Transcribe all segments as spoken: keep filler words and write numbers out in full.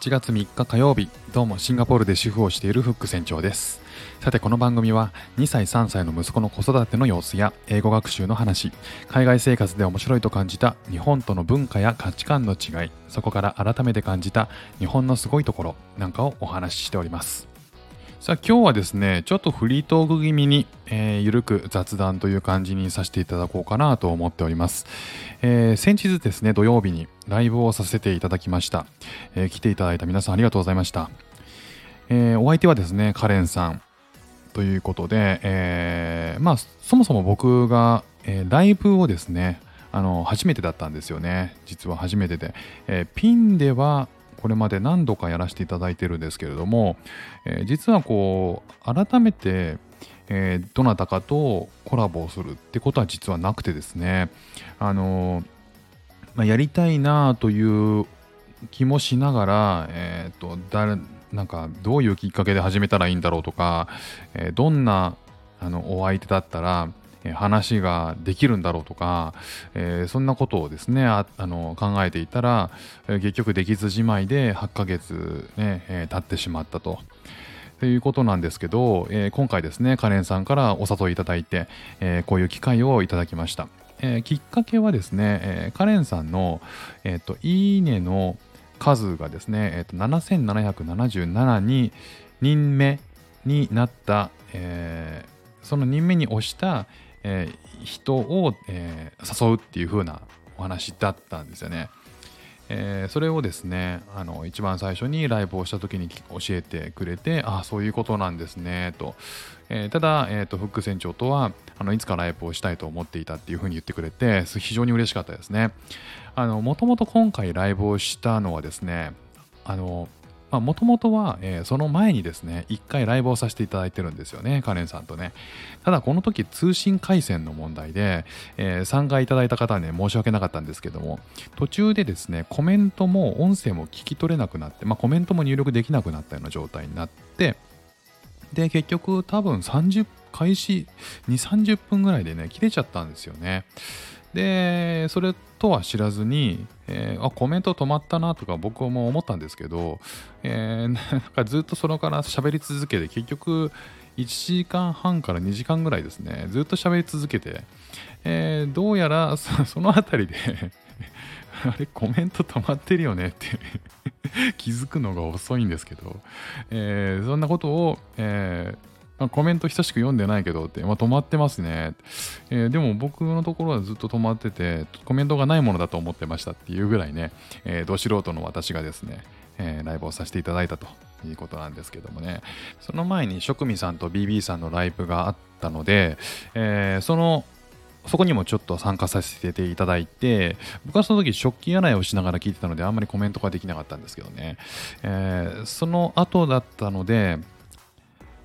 はちがつみっか火曜日、どうもシンガポールで主婦をしているフック船長です。さて、この番組はにさいさんさいの息子の子育ての様子や英語学習の話、海外生活で面白いと感じた日本との文化や価値観の違い、そこから改めて感じた日本のすごいところなんかをお話ししております。さあ、今日はですね、ちょっとフリートーク気味に、えー、ゆるく雑談という感じにさせていただこうかなと思っております。えー、先日ですね、土曜日にライブをさせていただきました。えー、来ていただいた皆さんありがとうございました。えー、お相手はですね、カレンさんということで、えー、まあ、そもそも僕が、えー、ライブをですね、あの、初めてだったんですよね。実は初めてで。えー、ピンでは、これまで何度かやらせていただいてるんですけれども、えー、実はこう改めて、えー、どなたかとコラボをするってことは実はなくてですね、あのーまあ、やりたいなという気もしながら、えー、と誰なんかどういうきっかけで始めたらいいんだろうとか、えー、どんなあのお相手だったら話ができるんだろうとか、えー、そんなことをですね、あ、あの考えていたら、えー、結局できずじまいではちかげつ、ねえー、経ってしまったとということなんですけど、えー、今回ですね、カレンさんからお誘いいただいて、えー、こういう機会をいただきました。えー、きっかけはですね、えー、カレンさんの、えーと、いいねの数がですね、えーと、ななせんななひゃくななじゅうななに人目になった、えー、その人目に押したえー、人を、えー、誘うっていう風なお話だったんですよね。えー、それをですね、あの一番最初にライブをした時に教えてくれて、ああそういうことなんですねと、えー、ただ、えー、とフック船長とはあのいつかライブをしたいと思っていたっていう風に言ってくれて、非常に嬉しかったですね。あのもともと今回ライブをしたのはですね、あのもともとは、えー、その前にですね、一回ライブをさせていただいてるんですよね、カレンさんとね。ただこの時通信回線の問題で、えー、参加いただいた方はね、申し訳なかったんですけども、途中でですね、コメントも音声も聞き取れなくなって、まあ、コメントも入力できなくなったような状態になって、で、結局多分さんじゅう、開始にじゅう、さんじゅっぷんぐらいでね、切れちゃったんですよね。で、それとは知らずに、えー、あコメント止まったなとか僕も思ったんですけど、えー、なんかずっとそのから喋り続けて、結局いちじかんはんからにじかんぐらいですね、ずっと喋り続けて、えー、どうやらそのあたりであれコメント止まってるよねって気づくのが遅いんですけど、えー、そんなことを、えーコメント久しく読んでないけどって、まあ、止まってますね、えー、でも僕のところはずっと止まっててコメントがないものだと思ってましたっていうぐらいね、えー、ど素人の私がですね、えー、ライブをさせていただいたということなんですけどもね。その前に職味さんと ビービー さんのライブがあったので、えー、そのそこにもちょっと参加させていただいて、僕はその時食器洗いをしながら聞いてたのであんまりコメントができなかったんですけどね、えー、その後だったので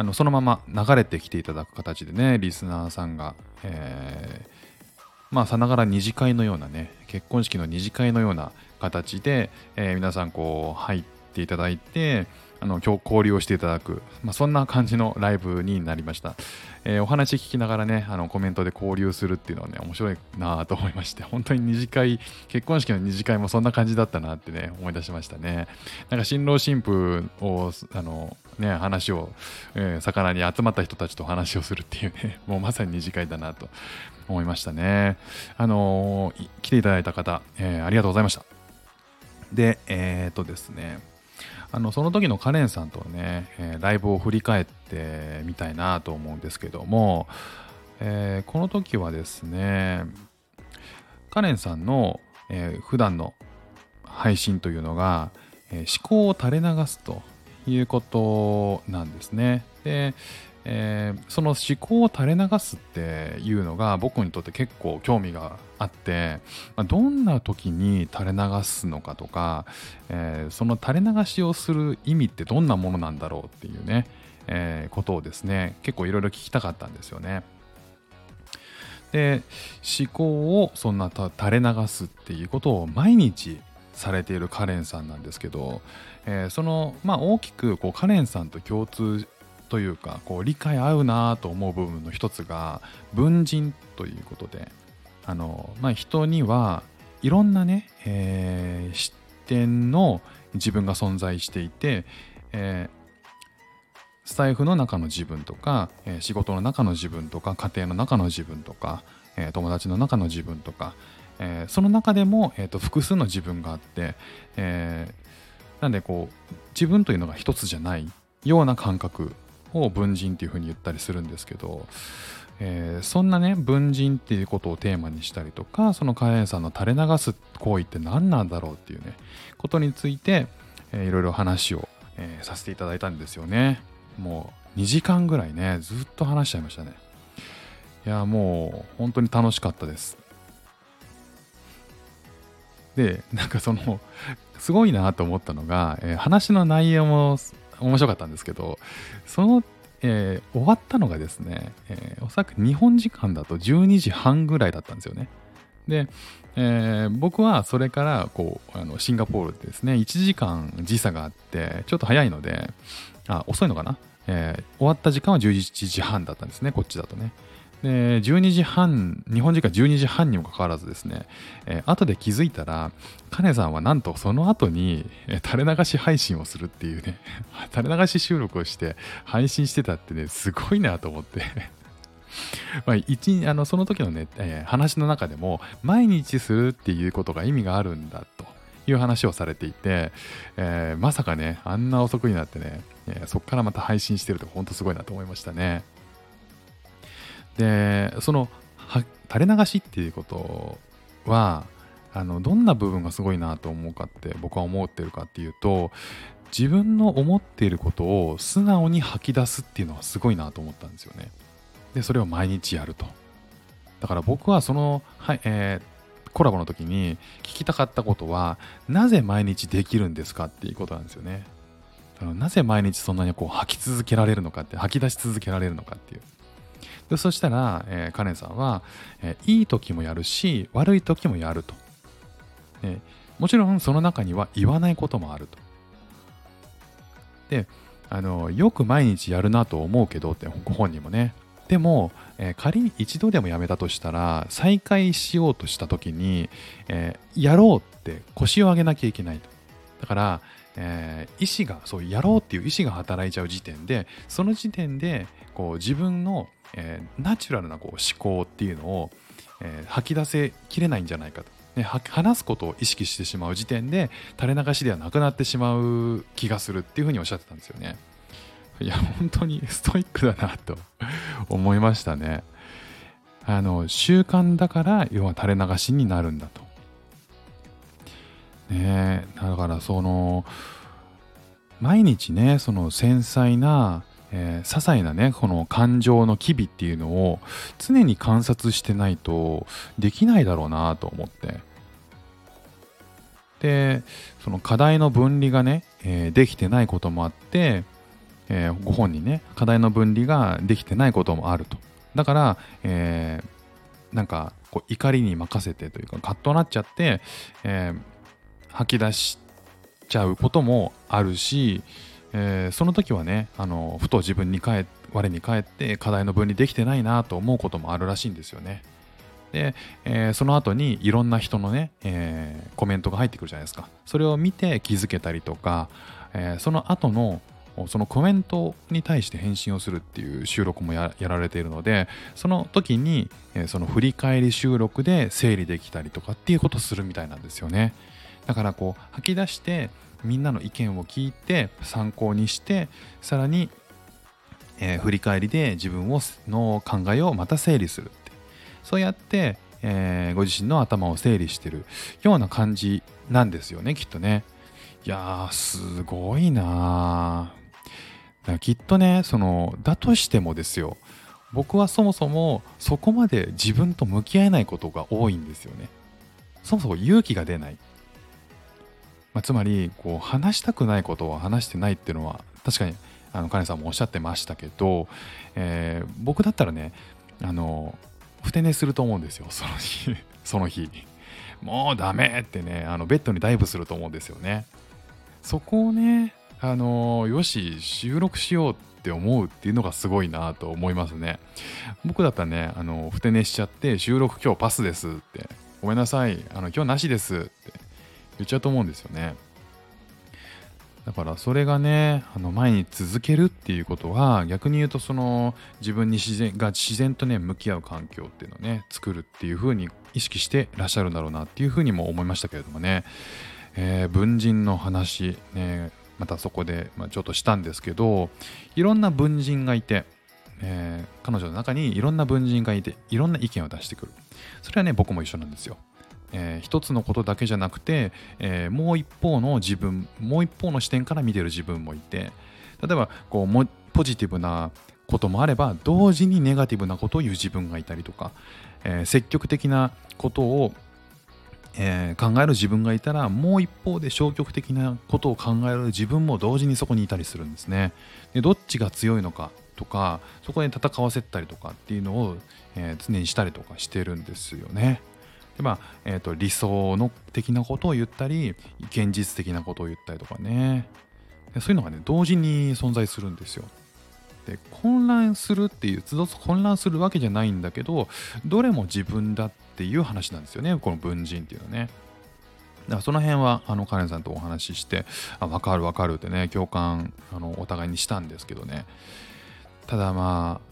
あのそのまま流れてきていただく形でね、リスナーさんが、えー、まあさながら二次会のようなね、結婚式の二次会のような形で、えー、皆さんこう入っていただいて、あの今日交流をしていただく、まあ、そんな感じのライブになりました。えー、お話聞きながらね、あのコメントで交流するっていうのはね、面白いなと思いまして、本当に二次会、結婚式の二次会もそんな感じだったなってね、思い出しましたね。なんか新郎新婦を、あのね、話を、えー、魚に集まった人たちと話をするっていうね、もうまさに二次会だなと思いましたね。あのー、来ていただいた方、えー、ありがとうございました。で、えー、っとですね、あのその時のカレンさんとね、えー、ライブを振り返ってみたいなと思うんですけども、えー、この時はですね、カレンさんの、えー、普段の配信というのが、えー、思考を垂れ流すということなんですね。で、えー、その思考を垂れ流すっていうのが僕にとって結構興味があって、まあ、どんな時に垂れ流すのかとか、えー、その垂れ流しをする意味ってどんなものなんだろうっていうね、えー、ことをですね、結構いろいろ聞きたかったんですよね。で、思考をそんな垂れ流すっていうことを毎日されているカレンさんなんですけど、えー、そのまあ大きくこうカレンさんと共通というか、こう理解合うなと思う部分の一つが文人ということで、あのまあ人にはいろんなね、えー、視点の自分が存在していて、えー、スタイフの中の自分とか、えー、仕事の中の自分とか、家庭の中の自分とか、えー、友達の中の自分とか、えー、その中でも、えーと、複数の自分があって、えー、なんでこう自分というのが一つじゃないような感覚を分人っていう風に言ったりするんですけど、えー、そんなね分人っていうことをテーマにしたりとか、そのカレンさんの垂れ流す行為って何なんだろうっていうねことについて、えー、いろいろ話を、えー、させていただいたんですよね。もうにじかんぐらいねずっと話しちゃいましたね。いやもう本当に楽しかったです。でなんかそのすごいなと思ったのが、えー、話の内容も面白かったんですけど、その、えー、終わったのがですね、えー、おそらく日本時間だとじゅうにじはんぐらいだったんですよね。で、えー、僕はそれからこうあのシンガポールですね、いちじかん時差があってちょっと早いので、あ遅いのかな、えー、終わった時間はじゅういちじはんだったんですね、こっちだとね。でじゅうにじはん、日本時間じゅうにじはんにもかかわらずですね、えー、後で気づいたらカネさんはなんとその後に、えー、垂れ流し配信をするっていうね垂れ流し収録をして配信してたってねすごいなと思ってまあ一あのその時のね、えー、話の中でも毎日するっていうことが意味があるんだという話をされていて、えー、まさかねあんな遅くになってね、えー、そっからまた配信してると本当すごいなと思いましたね。でその垂れ流しっていうことはあのどんな部分がすごいなと思うかって僕は思ってるかっていうと、自分の思っていることを素直に吐き出すっていうのはすごいなと思ったんですよね。でそれを毎日やると、だから僕はその、はいえー、コラボの時に聞きたかったことはなぜ毎日できるんですかっていうことなんですよね。なぜ毎日そんなにこう吐き続けられるのかって吐き出し続けられるのかっていう。でそしたら、えー、カレンさんは、えー、いい時もやるし悪い時もやると、えー、もちろんその中には言わないこともあると。であのよく毎日やるなと思うけどってご本人もね、でも、えー、仮に一度でもやめたとしたら再開しようとした時に、えー、やろうって腰を上げなきゃいけないと。だから、えー、意思がそうやろうっていう意思が働いちゃう時点で、その時点でこう自分のえー、ナチュラルなこう思考っていうのを、えー、吐き出せきれないんじゃないかと、ね、話すことを意識してしまう時点で垂れ流しではなくなってしまう気がするっていうふうにおっしゃってたんですよね。いや本当にストイックだなと思いましたね。あの習慣だから要は垂れ流しになるんだと、ね、だからその毎日ねその繊細なえー、些細なねこの感情の機微っていうのを常に観察してないとできないだろうなと思って、でその課題の分離がね、えー、できてないこともあって、えー、ご本人ね課題の分離ができてないこともあると。だから、えー、なんかこう怒りに任せてというかカッとなっちゃって、えー、吐き出しちゃうこともあるし、えー、その時はねあのふと自分に返我に返って課題の分離できてないなと思うこともあるらしいんですよね。で、えー、その後にいろんな人のね、えー、コメントが入ってくるじゃないですか。それを見て気づけたりとか、えー、その後のそのコメントに対して返信をするっていう収録も や, やられているので、その時に、えー、その振り返り収録で整理できたりとかっていうことをするみたいなんですよね。だからこう吐き出してみんなの意見を聞いて参考にして、さらに、えー、振り返りで自分をの考えをまた整理するって、そうやって、えー、ご自身の頭を整理してるような感じなんですよねきっとね。いやーすごいなー。きっとねそのだとしてもですよ、僕はそもそもそこまで自分と向き合えないことが多いんですよね。そもそも勇気が出ない、まあ、つまりこう話したくないことを話してないっていうのは確かにあのカネさんもおっしゃってましたけど、えー、僕だったらねあのふて寝すると思うんですよその日その日もうダメってねあのベッドにダイブすると思うんですよね。そこをねあのよし収録しようって思うっていうのがすごいなと思いますね。僕だったらねあのふて寝しちゃって収録今日パスですってごめんなさいあの今日なしですって言っちゃうと思うんですよね。だからそれがね、あの前に続けるっていうことは、逆に言うとその自分に自然が自然とね向き合う環境っていうのをね作るっていうふうに意識してらっしゃるんだろうなっていうふうにも思いましたけれどもね、えー、文人の話ね、またそこでちょっとしたんですけど、いろんな文人がいて、えー、彼女の中にいろんな文人がいて、いろんな意見を出してくる。それはね僕も一緒なんですよ。えー、一つのことだけじゃなくて、えー、もう一方の自分、もう一方の視点から見てる自分もいて、例えばこうもポジティブなこともあれば、同時にネガティブなことを言う自分がいたりとか、えー、積極的なことを、えー、考える自分がいたら、もう一方で消極的なことを考える自分も同時にそこにいたりするんですね。で、どっちが強いのかとか、そこで戦わせたりとかっていうのを、えー、常にしたりとかしてるんですよね。でまあえー、と理想の的なことを言ったり、現実的なことを言ったりとかね、でそういうのがね同時に存在するんですよ。で混乱するっていうつどつ混乱するわけじゃないんだけど、どれも自分だっていう話なんですよね、この文人っていうのはね。だからその辺はあのカレンさんとお話しして、あ分かる分かるってね共感あのお互いにしたんですけどね。ただまあ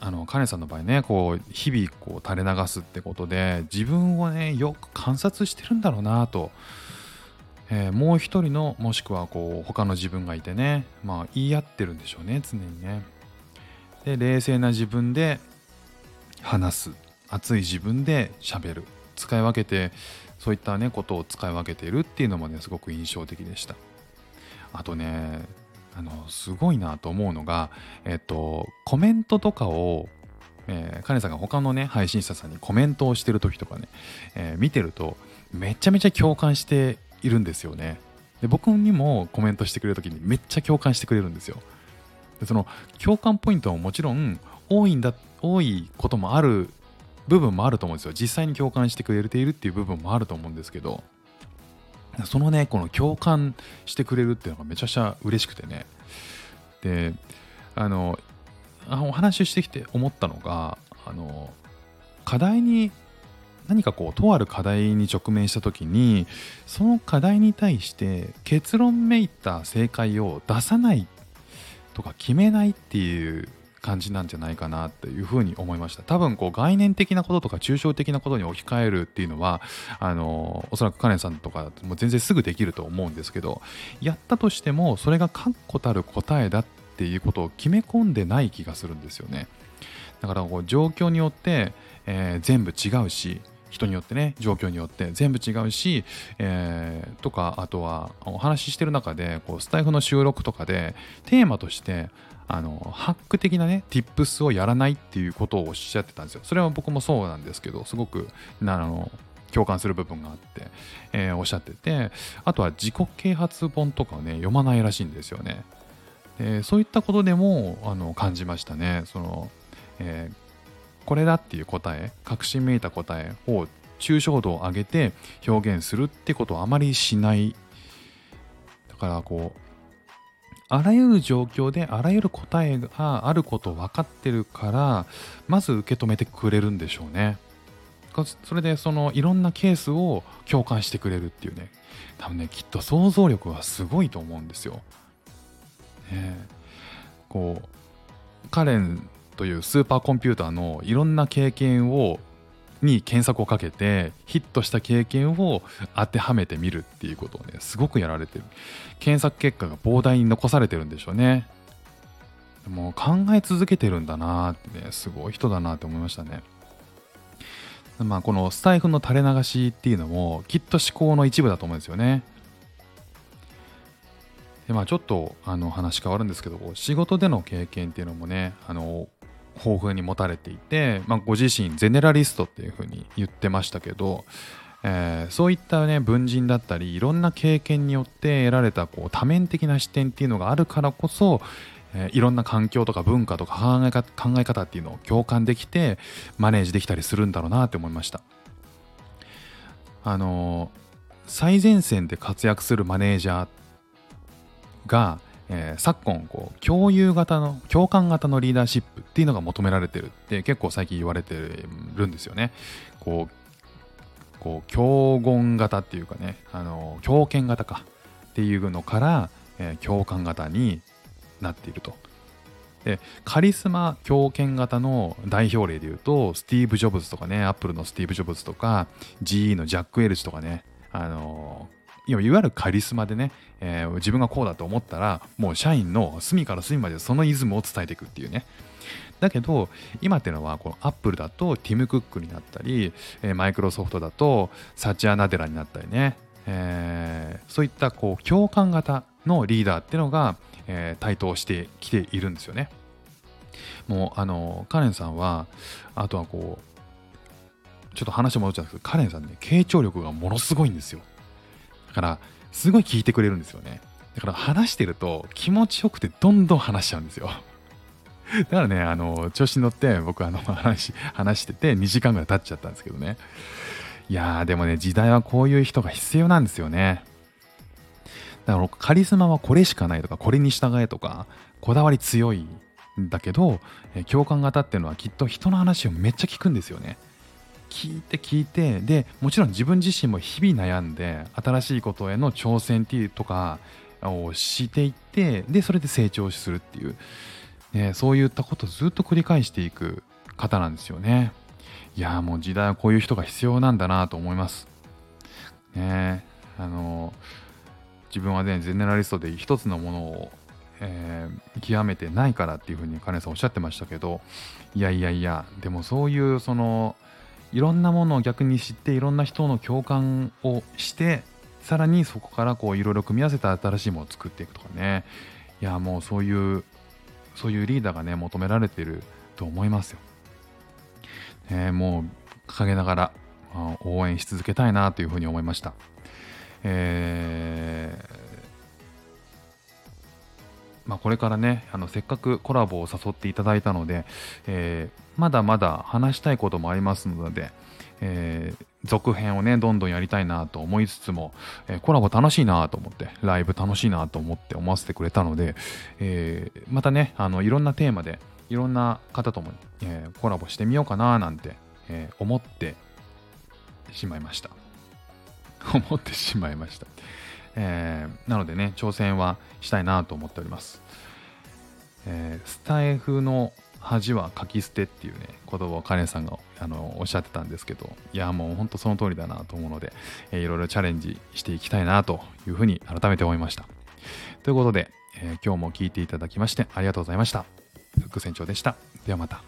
あのカレンさんの場合ね、こう日々こう垂れ流すってことで自分をねよく観察してるんだろうなと、えー、もう一人のもしくはこう他の自分がいてね、まあ言い合ってるんでしょうね常にね。で冷静な自分で話す、熱い自分で喋る、使い分けてそういったねことを使い分けているっていうのもねすごく印象的でした。あとねあのすごいなと思うのが、えっと、コメントとかを、えー、カネさんが他のね配信者さんにコメントをしてる時とかね、えー、見てるとめちゃめちゃ共感しているんですよね。で僕にもコメントしてくれる時にめっちゃ共感してくれるんですよ。でその共感ポイントはもちろん多いんだ多いこともある部分もあると思うんですよ。実際に共感してくれているっていう部分もあると思うんですけど、そのねこの共感してくれるっていうのがめちゃくちゃ嬉しくてね。であのお話ししてきて思ったのが、あの課題に何かこうとある課題に直面した時に、その課題に対して結論めいた正解を出さないとか決めないっていう感じなんじゃないかなというふうに思いました。多分こう概念的なこととか抽象的なことに置き換えるっていうのは、あのおそらくカレンさんとかもう全然すぐできると思うんですけど、やったとしてもそれが確固たる答えだっていうことを決め込んでない気がするんですよね。だからこう状況によって、えー、全部違うし、人によってね状況によって全部違うし、えー、とかあとはお話ししてる中でこうスタイフの収録とかでテーマとしてあのハック的なね Tips をやらないっていうことをおっしゃってたんですよ。それは僕もそうなんですけど、すごくあの共感する部分があって、えー、おっしゃってて、あとは自己啓発本とかをね読まないらしいんですよね。でそういったことでもあの感じましたね。その、えー、これだっていう答え、確信めいた答えを抽象度を上げて表現するってことをあまりしない。だからこうあらゆる状況であらゆる答えがあることを分かってるから、まず受け止めてくれるんでしょうね。それでそのいろんなケースを共感してくれるっていうね、多分ねきっと想像力はすごいと思うんですよ、ね、こうカレンというスーパーコンピューターのいろんな経験をに検索をかけてヒットした経験を当てはめてみるっていうことをねすごくやられてる。検索結果が膨大に残されてるんでしょうね。もう考え続けてるんだなってね、すごい人だなって思いましたね。まあこのスタイフの垂れ流しっていうのもきっと思考の一部だと思うんですよね。でまあちょっとあの話変わるんですけど、仕事での経験っていうのもねあの豊富に持たれていて、まあ、ご自身ゼネラリストっていうふうに言ってましたけど、えー、そういったね文人だったりいろんな経験によって得られたこう多面的な視点っていうのがあるからこそ、えー、いろんな環境とか文化とか考え方、考え方っていうのを共感できてマネージできたりするんだろうなって思いました。あのー、最前線で活躍するマネージャーがえー、昨今こう共有型の共感型のリーダーシップっていうのが求められてるって結構最近言われてるんですよね。こうこう共言型っていうかね、あの強権型か、っていうのから、えー、共感型になっていると。でカリスマ強権型の代表例でいうとスティーブ・ジョブズとかね、アップルのスティーブ・ジョブズとか ジーイー のジャック・エルチとかね、あのいわゆるカリスマでね、えー、自分がこうだと思ったらもう社員の隅から隅までそのイズムを伝えていくっていうね。だけど今っていうのはこのアップルだとティム・クックになったり、えー、マイクロソフトだとサチア・ナデラになったりね、えー、そういったこう共感型のリーダーっていうのがえー、台頭してきているんですよね。もうあのカレンさんはあとはこうちょっと話戻っちゃうんですけど、カレンさんね傾聴力がものすごいんですよ。だからすごい聞いてくれるんですよね。だから話してると気持ちよくてどんどん話しちゃうんですよ。だからねあの調子に乗って僕あの 話, 話しててにじかんぐらい経っちゃったんですけどね。いやーでもね時代はこういう人が必要なんですよね。だからカリスマはこれしかないとかこれに従えとかこだわり強いんだけど、共感型っていうのはきっと人の話をめっちゃ聞くんですよね。聞いて聞いてでもちろん自分自身も日々悩んで新しいことへの挑戦っていうとかをしていってでそれで成長するっていう、ね、そういったことをずっと繰り返していく方なんですよね。いやもう時代はこういう人が必要なんだなと思いますね。あの自分はねゼネラリストで一つのものを、えー、極めてないからっていうふうにカレンさんおっしゃってましたけど、いやいやいやでもそういうそのいろんなものを逆に知っていろんな人の共感をしてさらにそこからこういろいろ組み合わせた新しいものを作っていくとかね、いやもうそういうそういうリーダーがね求められてると思いますよ、えー、もう掲げながら応援し続けたいなというふうに思いました。えーまあ、これからねあのせっかくコラボを誘っていただいたので、えー、まだまだ話したいこともありますので、えー、続編をねどんどんやりたいなと思いつつも、えー、コラボ楽しいなと思ってライブ楽しいなと思って思わせてくれたので、えー、またねあのいろんなテーマでいろんな方とも、えー、コラボしてみようかななんて、えー、思ってしまいました思ってしまいました、えー、なのでね挑戦はしたいなと思っております、えー、スタイフの恥はかき捨てっていうね言葉をカレンさんがあのおっしゃってたんですけど、いやもうほんとその通りだなと思うので、えー、いろいろチャレンジしていきたいなというふうに改めて思いました。ということで、えー、今日も聞いていただきましてありがとうございました。フック船長でした。ではまた。